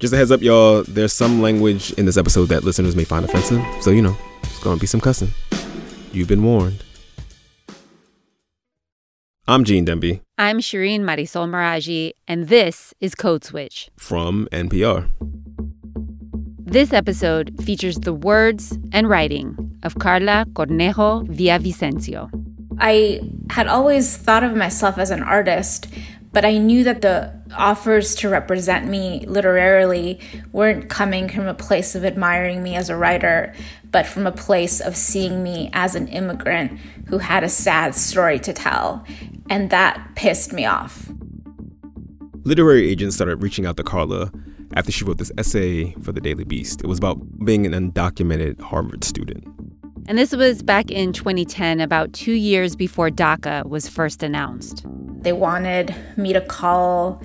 Just a heads up, y'all, there's some language in this episode that listeners may find offensive. So, you know, it's going to be some cussing. You've been warned. I'm Gene Demby. I'm Shireen Marisol Meraji, and this is Code Switch. From NPR. This episode features the words and writing of Carla Cornejo Villavicencio. I had always thought of myself as an artist, but I knew that the offers to represent me literarily weren't coming from a place of admiring me as a writer, but from a place of seeing me as an immigrant who had a sad story to tell. And that pissed me off. Literary agents started reaching out to Carla after she wrote this essay for the Daily Beast. It was about being an undocumented Harvard student. And this was back in 2010, about 2 years before DACA was first announced. They wanted me to call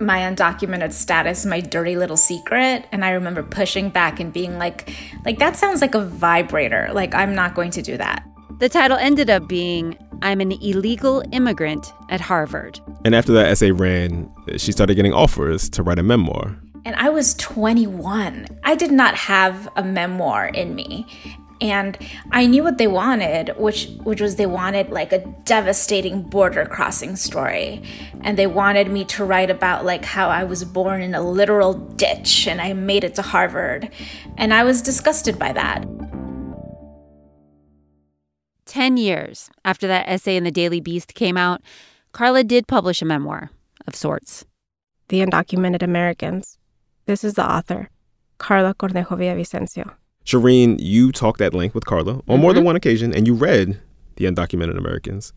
my undocumented status my dirty little secret. And I remember pushing back and being like, that sounds like a vibrator. Like, I'm not going to do that. The title ended up being, I'm an Illegal Immigrant at Harvard. And after that essay ran, she started getting offers to write a memoir. And I was 21. I did not have a memoir in me. And I knew what they wanted, which was they wanted like a devastating border crossing story. And they wanted me to write about like how I was born in a literal ditch and I made it to Harvard. And I was disgusted by that. 10 years after that essay in the Daily Beast came out, Carla did publish a memoir of sorts. The Undocumented Americans. This is the author, Carla Cornejo Villavicencio. Shireen, you talked at length with Carla on more than one occasion, and you read The Undocumented Americans.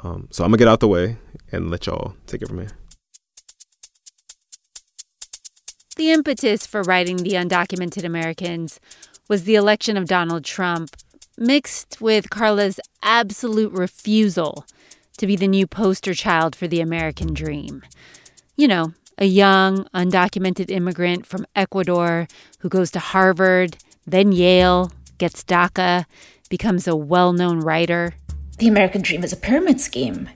So I'm going to get out the way and let y'all take it from here. The impetus for writing The Undocumented Americans was the election of Donald Trump, mixed with Carla's absolute refusal to be the new poster child for the American dream. You know, a young, undocumented immigrant from Ecuador who goes to Harvard, then Yale, gets DACA, becomes a well-known writer. The American dream is a pyramid scheme,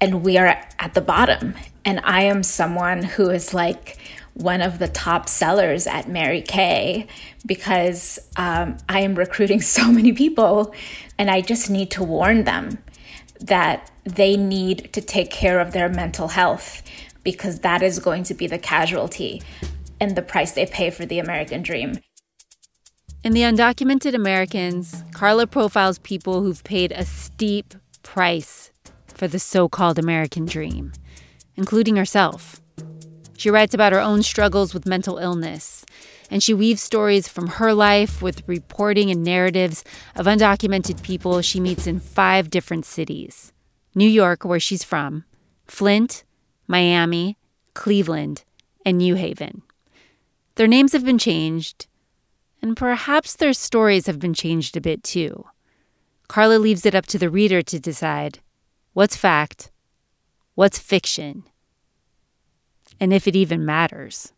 and we are at the bottom. And I am someone who is like one of the top sellers at Mary Kay because I am recruiting so many people, and I just need to warn them that they need to take care of their mental health because that is going to be the casualty and the price they pay for the American dream. In The Undocumented Americans, Carla profiles people who've paid a steep price for the so-called American dream, including herself. She writes about her own struggles with mental illness, and she weaves stories from her life with reporting and narratives of undocumented people she meets in 5 different cities. New York, where she's from, Flint, Miami, Cleveland, and New Haven. Their names have been changed, and perhaps their stories have been changed a bit too. Carla leaves it up to the reader to decide what's fact, what's fiction, and if it even matters.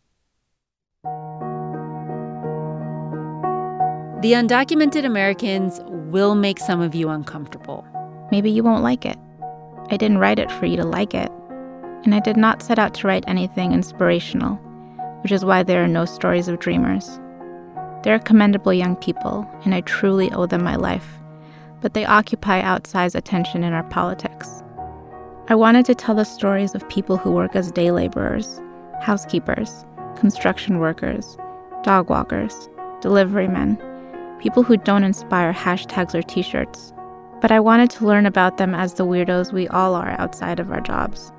The Undocumented Americans will make some of you uncomfortable. Maybe you won't like it. I didn't write it for you to like it. And I did not set out to write anything inspirational, which is why there are no stories of dreamers. They're commendable young people, and I truly owe them my life, but they occupy outsized attention in our politics. I wanted to tell the stories of people who work as day laborers, housekeepers, construction workers, dog walkers, delivery men, people who don't inspire hashtags or t-shirts, but I wanted to learn about them as the weirdos we all are outside of our jobs.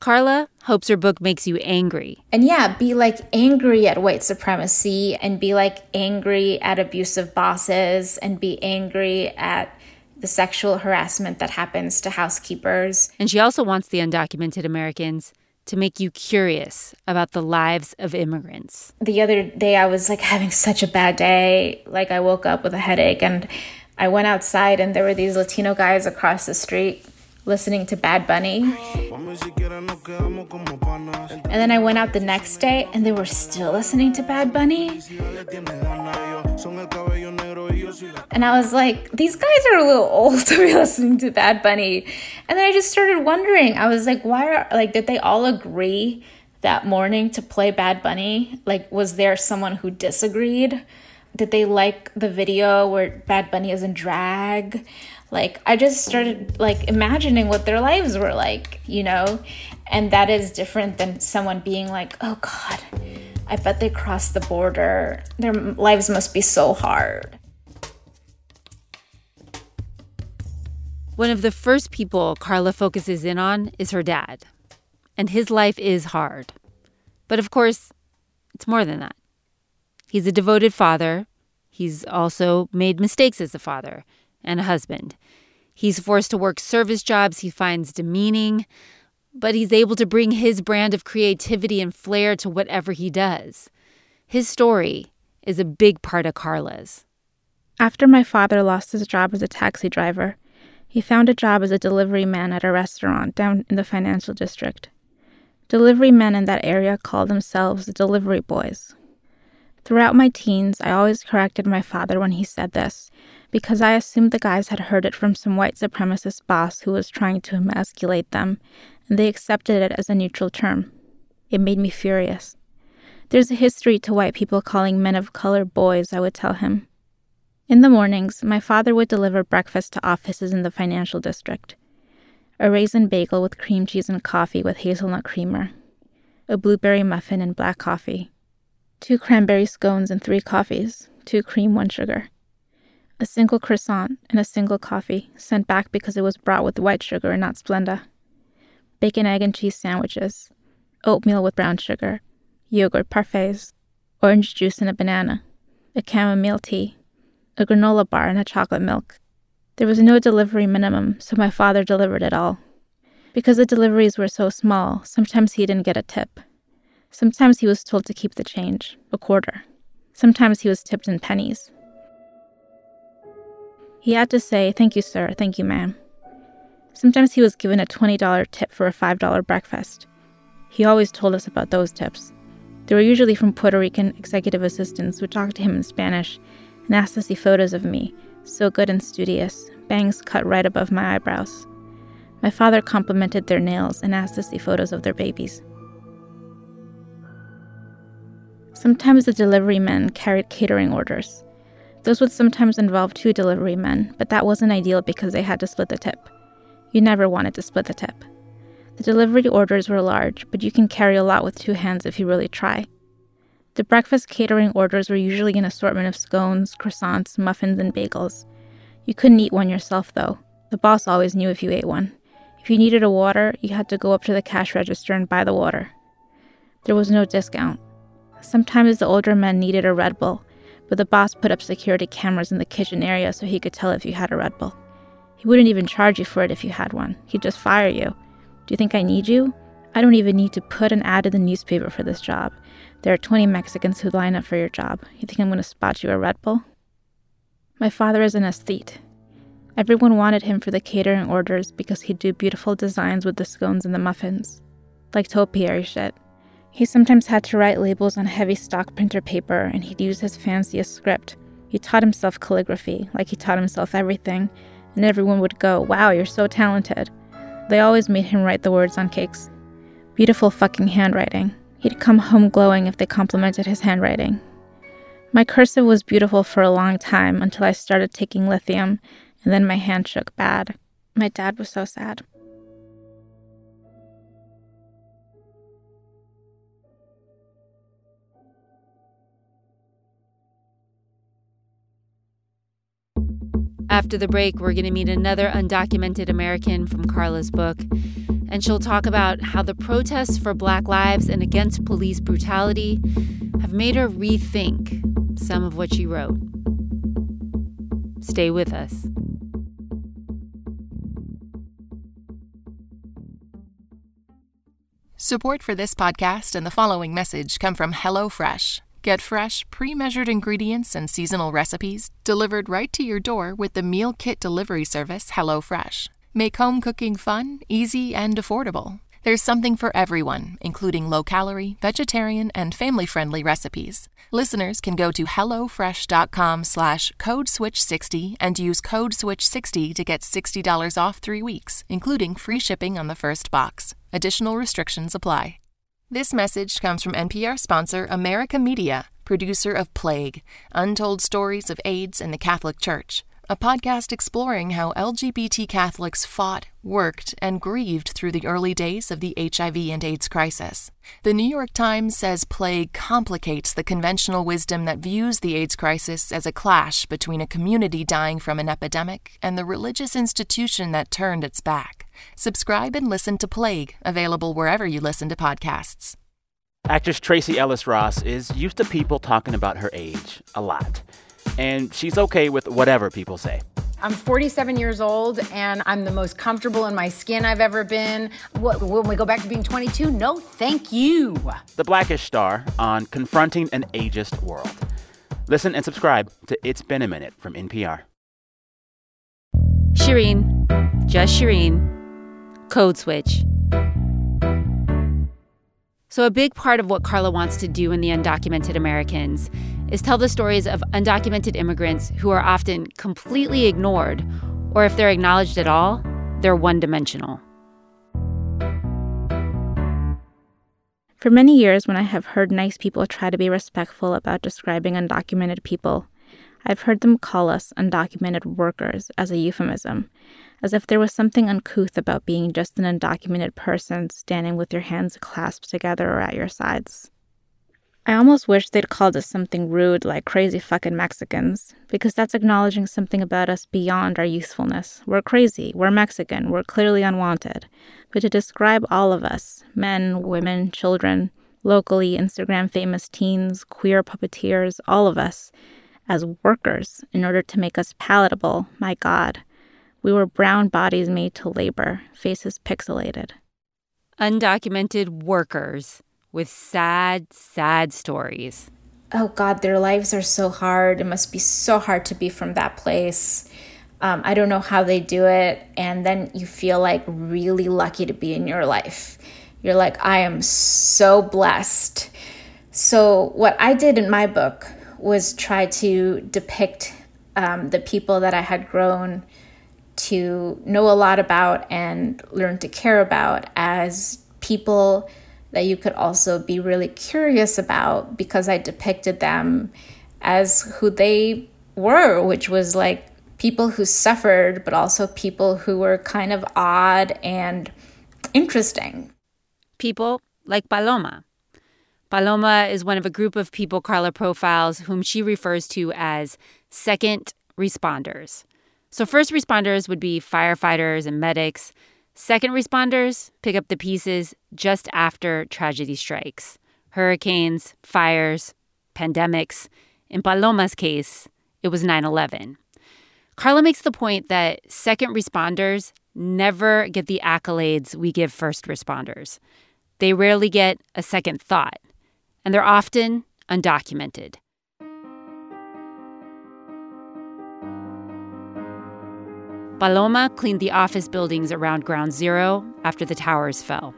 Carla hopes her book makes you angry. And yeah, be like angry at white supremacy and be like angry at abusive bosses and be angry at the sexual harassment that happens to housekeepers. And she also wants the undocumented Americans to make you curious about the lives of immigrants. The other day I was like having such a bad day. Like I woke up with a headache and I went outside and there were these Latino guys across the street listening to Bad Bunny. And then I went out the next day and they were still listening to Bad Bunny. And I was like, these guys are a little old to be listening to Bad Bunny. And then I just started wondering. I was like, why are, like, did they all agree that morning to play Bad Bunny? Like, was there someone who disagreed? Did they like the video where Bad Bunny is in drag? Like, I just started, like, imagining what their lives were like, you know? And that is different than someone being like, oh, God, I bet they crossed the border. Their lives must be so hard. One of the first people Carla focuses in on is her dad. And his life is hard. But of course, it's more than that. He's a devoted father. He's also made mistakes as a father and a husband. He's forced to work service jobs he finds demeaning, but he's able to bring his brand of creativity and flair to whatever he does. His story is a big part of Carla's. After my father lost his job as a taxi driver, he found a job as a delivery man at a restaurant down in the financial district. Delivery men in that area call themselves delivery boys. Throughout my teens, I always corrected my father when he said this, because I assumed the guys had heard it from some white supremacist boss who was trying to emasculate them, and they accepted it as a neutral term. It made me furious. There's a history to white people calling men of color boys, I would tell him. In the mornings, my father would deliver breakfast to offices in the financial district. A raisin bagel with cream cheese and coffee with hazelnut creamer. A blueberry muffin and black coffee. 2 cranberry scones and 3 coffees, 2 cream, 1 sugar. A single croissant and a single coffee, sent back because it was brought with white sugar and not Splenda. Bacon, egg, and cheese sandwiches. Oatmeal with brown sugar. Yogurt parfaits. Orange juice and a banana. A chamomile tea. A granola bar and a chocolate milk. There was no delivery minimum, so my father delivered it all. Because the deliveries were so small, sometimes he didn't get a tip. Sometimes he was told to keep the change, a quarter. Sometimes he was tipped in pennies. He had to say, "Thank you, sir, thank you, ma'am." Sometimes he was given a $20 tip for a $5 breakfast. He always told us about those tips. They were usually from Puerto Rican executive assistants who talked to him in Spanish and asked to see photos of me, so good and studious, bangs cut right above my eyebrows. My father complimented their nails and asked to see photos of their babies. Sometimes the delivery men carried catering orders. Those would sometimes involve 2 delivery men, but that wasn't ideal because they had to split the tip. You never wanted to split the tip. The delivery orders were large, but you can carry a lot with 2 hands if you really try. The breakfast catering orders were usually an assortment of scones, croissants, muffins, and bagels. You couldn't eat one yourself, though. The boss always knew if you ate one. If you needed a water, you had to go up to the cash register and buy the water. There was no discount. Sometimes the older men needed a Red Bull, but the boss put up security cameras in the kitchen area so he could tell if you had a Red Bull. He wouldn't even charge you for it if you had one. He'd just fire you. Do you think I need you? I don't even need to put an ad in the newspaper for this job. There are 20 Mexicans who line up for your job. You think I'm going to spot you a Red Bull? My father is an aesthete. Everyone wanted him for the catering orders because he'd do beautiful designs with the scones and the muffins. Like topiary shit. He sometimes had to write labels on heavy stock printer paper, and he'd use his fanciest script. He taught himself calligraphy, like he taught himself everything, and everyone would go, "Wow, you're so talented." They always made him write the words on cakes. Beautiful fucking handwriting. He'd come home glowing if they complimented his handwriting. My cursive was beautiful for a long time until I started taking lithium, and then my hand shook bad. My dad was so sad. After the break, we're going to meet another undocumented American from Carla's book. And she'll talk about how the protests for Black lives and against police brutality have made her rethink some of what she wrote. Stay with us. Support for this podcast and the following message come from HelloFresh. Get fresh, pre-measured ingredients and seasonal recipes delivered right to your door with the meal kit delivery service HelloFresh. Make home cooking fun, easy, and affordable. There's something for everyone, including low-calorie, vegetarian, and family-friendly recipes. Listeners can go to HelloFresh.com/CodeSwitch60 and use Code Switch 60 to get $60 off 3 weeks, including free shipping on the first box. Additional restrictions apply. This message comes from NPR sponsor America Media, producer of Plague, Untold Stories of AIDS and the Catholic Church, a podcast exploring how LGBT Catholics fought, worked, and grieved through the early days of the HIV and AIDS crisis. The New York Times says Plague complicates the conventional wisdom that views the AIDS crisis as a clash between a community dying from an epidemic and the religious institution that turned its back. Subscribe and listen to Plague, available wherever you listen to podcasts. Actress Tracee Ellis Ross is used to people talking about her age a lot, and she's okay with whatever people say. I'm 47 years old, and I'm the most comfortable in my skin I've ever been. When we go back to being 22? No, thank you. The Black-ish star on confronting an ageist world. Listen and subscribe to It's Been a Minute from NPR. Shireen, just Shireen, Code Switch. So a big part of what Carla wants to do in The Undocumented Americans is tell the stories of undocumented immigrants who are often completely ignored, or if they're acknowledged at all, they're one-dimensional. For many years, when I have heard nice people try to be respectful about describing undocumented people, I've heard them call us undocumented workers as a euphemism, as if there was something uncouth about being just an undocumented person standing with your hands clasped together or at your sides. I almost wish they'd called us something rude like crazy fucking Mexicans, because that's acknowledging something about us beyond our usefulness. We're crazy, we're Mexican, we're clearly unwanted. But to describe all of us, men, women, children, locally Instagram-famous teens, queer puppeteers, all of us, as workers in order to make us palatable, my God. We were brown bodies made to labor, faces pixelated. Undocumented workers. With sad, sad stories. Oh, God, their lives are so hard. It must be so hard to be from that place. I don't know how they do it. And then you feel, like, really lucky to be in your life. You're like, I am so blessed. So what I did in my book was try to depict the people that I had grown to know a lot about and learn to care about as people that you could also be really curious about, because I depicted them as who they were, which was like people who suffered, but also people who were kind of odd and interesting. People like Paloma. Paloma is one of a group of people Carla profiles whom she refers to as second responders. So first responders would be firefighters and medics. Second responders pick up the pieces just after tragedy strikes. Hurricanes, fires, pandemics. In Paloma's case, it was 9/11. Carla makes the point that second responders never get the accolades we give first responders. They rarely get a second thought, and they're often undocumented. Paloma cleaned the office buildings around Ground Zero after the towers fell.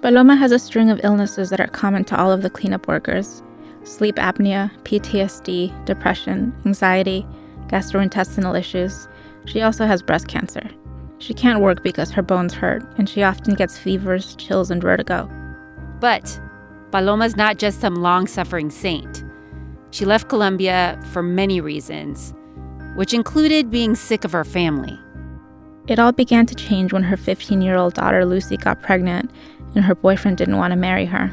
Paloma has a string of illnesses that are common to all of the cleanup workers: sleep apnea, PTSD, depression, anxiety, gastrointestinal issues. She also has breast cancer. She can't work because her bones hurt, and she often gets fevers, chills, and vertigo. But Paloma's not just some long-suffering saint. She left Colombia for many reasons, which included being sick of her family. It all began to change when her 15-year-old daughter Lucy got pregnant and her boyfriend didn't want to marry her.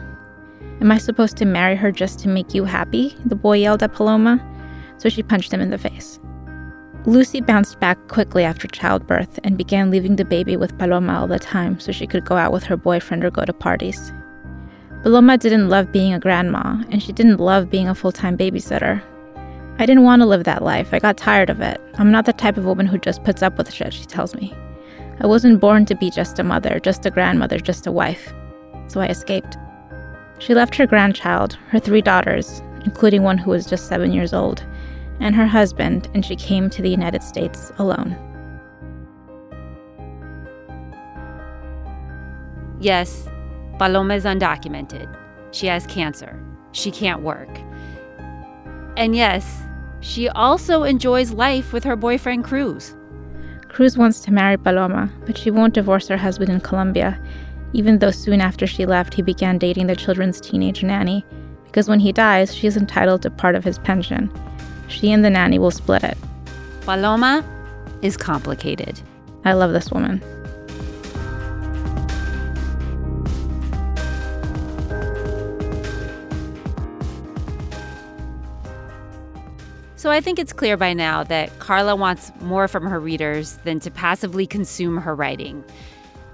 "Am I supposed to marry her just to make you happy?" the boy yelled at Paloma, so she punched him in the face. Lucy bounced back quickly after childbirth and began leaving the baby with Paloma all the time so she could go out with her boyfriend or go to parties. Paloma didn't love being a grandma, and she didn't love being a full-time babysitter. "I didn't want to live that life. I got tired of it. I'm not the type of woman who just puts up with shit," she tells me. "I wasn't born to be just a mother, just a grandmother, just a wife. So I escaped." She left her grandchild, her 3 daughters, including one who was just 7 years old, and her husband, and she came to the United States alone. Yes, Paloma is undocumented. She has cancer. She can't work. And yes, she also enjoys life with her boyfriend, Cruz. Cruz wants to marry Paloma, but she won't divorce her husband in Colombia, even though soon after she left, he began dating the children's teenage nanny, because when he dies, she is entitled to part of his pension. She and the nanny will split it. Paloma is complicated. I love this woman. So I think it's clear by now that Carla wants more from her readers than to passively consume her writing.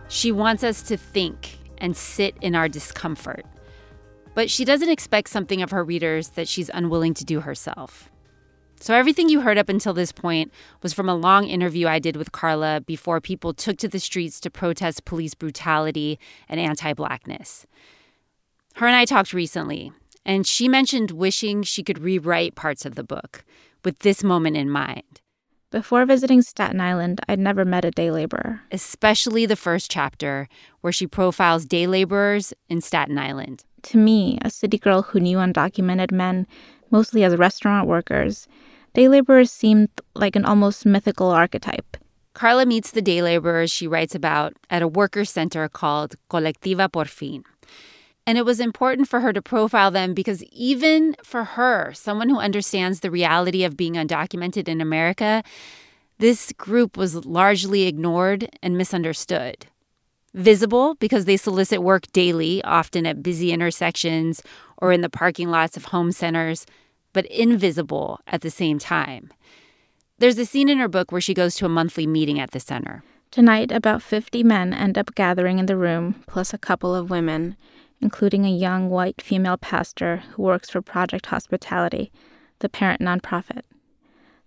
She wants us to think and sit in our discomfort. But she doesn't expect something of her readers that she's unwilling to do herself. So everything you heard up until this point was from a long interview I did with Carla before people took to the streets to protest police brutality and anti-Blackness. Her and I talked recently. And she mentioned wishing she could rewrite parts of the book with this moment in mind. Before visiting Staten Island, I'd never met a day laborer. Especially the first chapter, where she profiles day laborers in Staten Island. To me, a city girl who knew undocumented men, mostly as restaurant workers, day laborers seemed like an almost mythical archetype. Carla meets the day laborers she writes about at a worker center called Colectiva Por Fin. And it was important for her to profile them because even for her, someone who understands the reality of being undocumented in America, this group was largely ignored and misunderstood. Visible because they solicit work daily, often at busy intersections or in the parking lots of home centers, but invisible at the same time. There's a scene in her book where she goes to a monthly meeting at the center. Tonight, about 50 men end up gathering in the room, plus a couple of women, including a young white female pastor who works for Project Hospitality, the parent nonprofit.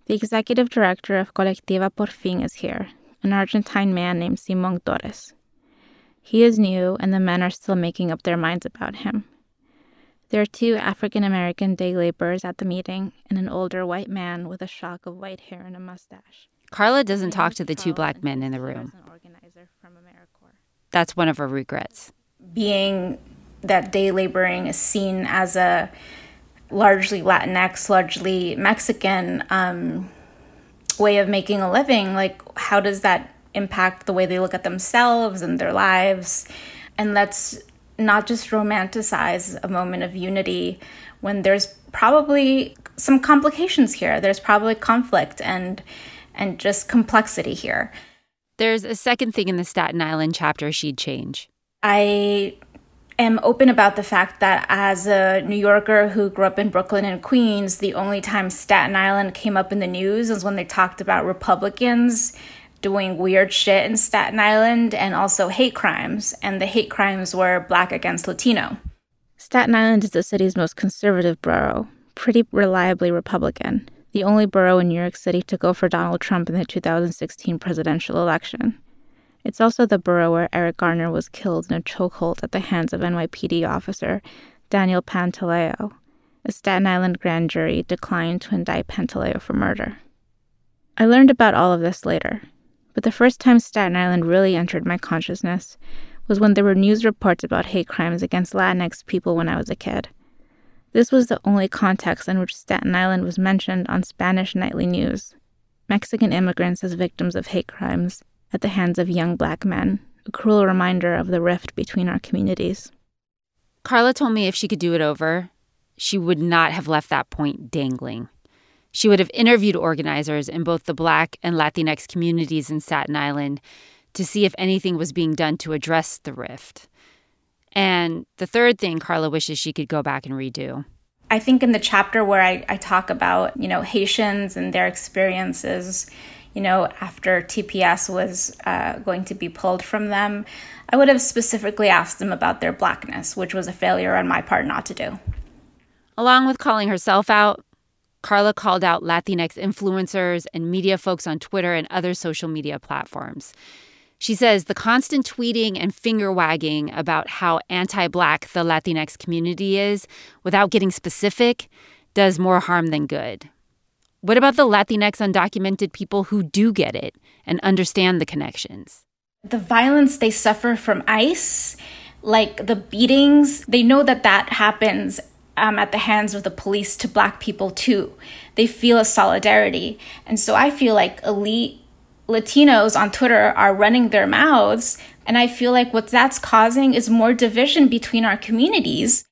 The executive director of Colectiva Por Fin is here, an Argentine man named Simón Torres. He is new, and the men are still making up their minds about him. There are two African-American day laborers at the meeting and an older white man with a shock of white hair and a mustache. Carla doesn't talk to the two black men in the room. That's one of her regrets. Being that day laboring is seen as a largely Latinx, largely Mexican way of making a living. Like, how does that impact the way they look at themselves and their lives? And let's not just romanticize a moment of unity when there's probably some complications here. There's probably conflict and just complexity here. There's a second thing in the Staten Island chapter she'd change. I am open about the fact that as a New Yorker who grew up in Brooklyn and Queens, the only time Staten Island came up in the news is when they talked about Republicans doing weird shit in Staten Island and also hate crimes. And the hate crimes were Black against Latino. Staten Island is the city's most conservative borough, pretty reliably Republican, the only borough in New York City to go for Donald Trump in the 2016 presidential election. It's also the borough where Eric Garner was killed in a chokehold at the hands of NYPD officer Daniel Pantaleo. A Staten Island grand jury declined to indict Pantaleo for murder. I learned about all of this later, but the first time Staten Island really entered my consciousness was when there were news reports about hate crimes against Latinx people when I was a kid. This was the only context in which Staten Island was mentioned on Spanish nightly news. Mexican immigrants as victims of hate crimes at the hands of young black men, a cruel reminder of the rift between our communities. Carla told me if she could do it over, she would not have left that point dangling. She would have interviewed organizers in both the Black and Latinx communities in Staten Island to see if anything was being done to address the rift. And the third thing Carla wishes she could go back and redo. I think in the chapter where I talk about, Haitians and their experiences, after TPS was going to be pulled from them, I would have specifically asked them about their blackness, which was a failure on my part not to do. Along with calling herself out, Carla called out Latinx influencers and media folks on Twitter and other social media platforms. She says the constant tweeting and finger-wagging about how anti-Black the Latinx community is, without getting specific, does more harm than good. What about the Latinx undocumented people who do get it and understand the connections? The violence they suffer from ICE, like the beatings, they know that that happens at the hands of the police to Black people too. They feel a solidarity. And so I feel like elite Latinos on Twitter are running their mouths. And I feel like what that's causing is more division between our communities.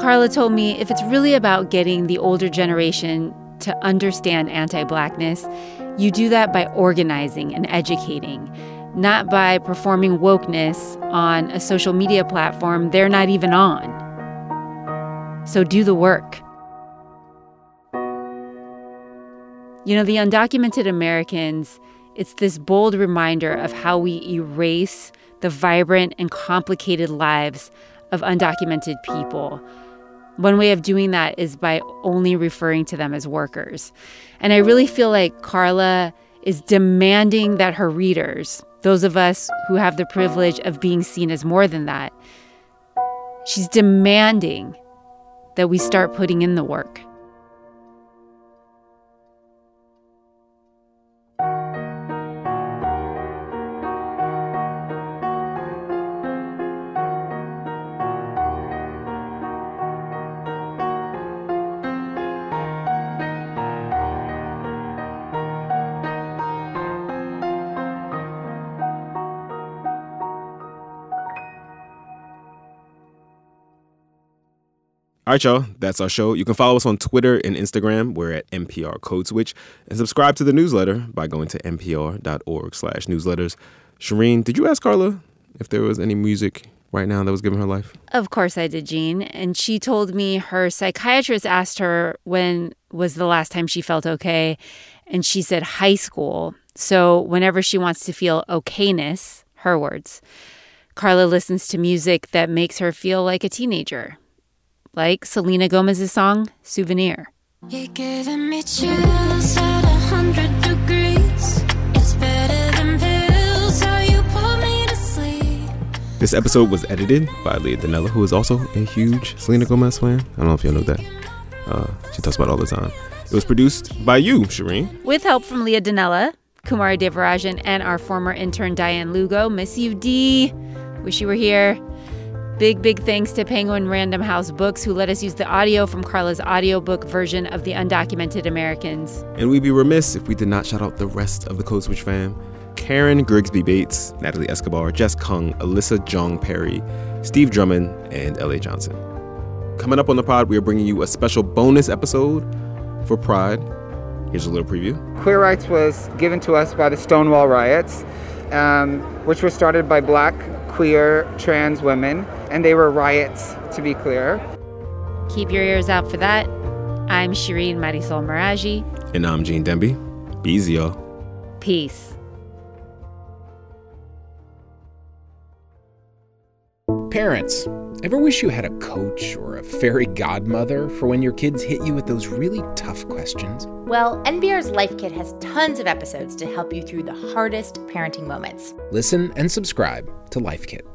Carla told me if it's really about getting the older generation to understand anti-Blackness, you do that by organizing and educating, not by performing wokeness on a social media platform they're not even on. So do the work. You know, The Undocumented Americans, it's this bold reminder of how we erase the vibrant and complicated lives of undocumented people. One way of doing that is by only referring to them as workers. And I really feel like Carla is demanding that her readers, those of us who have the privilege of being seen as more than that, she's demanding that we start putting in the work. All right, y'all, that's our show. You can follow us on Twitter and Instagram. We're at NPR Code Switch. And subscribe to the newsletter by going to npr.org/newsletters. Shireen, did you ask Carla if there was any music right now that was giving her life? Of course I did, Gene. And she told me her psychiatrist asked her when was the last time she felt okay. And she said high school. So whenever she wants to feel okayness, her words, Carla listens to music that makes her feel like a teenager. Like Selena Gomez's song, Souvenir. You're giving me chills at 100 degrees. It's better than pills, how you put me to sleep. This episode was edited by Leah Danella, who is also a huge Selena Gomez fan. I don't know if y'all know that. She talks about it all the time. It was produced by you, Shireen. With help from Leah Danella, Kumari Devarajan, and our former intern, Diane Lugo. Miss you, D. Wish you were here. Big thanks to Penguin Random House Books, who let us use the audio from Carla's audiobook version of The Undocumented Americans. And we'd be remiss if we did not shout out the rest of the Code Switch fam. Karen Grigsby-Bates, Natalie Escobar, Jess Kung, Alyssa Jong Perry, Steve Drummond, and L.A. Johnson. Coming up on the pod, we are bringing you a special bonus episode for Pride. Here's a little preview. Queer rights was given to us by the Stonewall riots, which were started by Black, queer, trans women, and they were riots, to be clear. Keep your ears out for that. I'm Shireen Marisol Meraji. And I'm Gene Demby. Be easy, y'all. Peace. Parents, ever wish you had a coach or a fairy godmother for when your kids hit you with those really tough questions? Well, NPR's Life Kit has tons of episodes to help you through the hardest parenting moments. Listen and subscribe to Life Kit.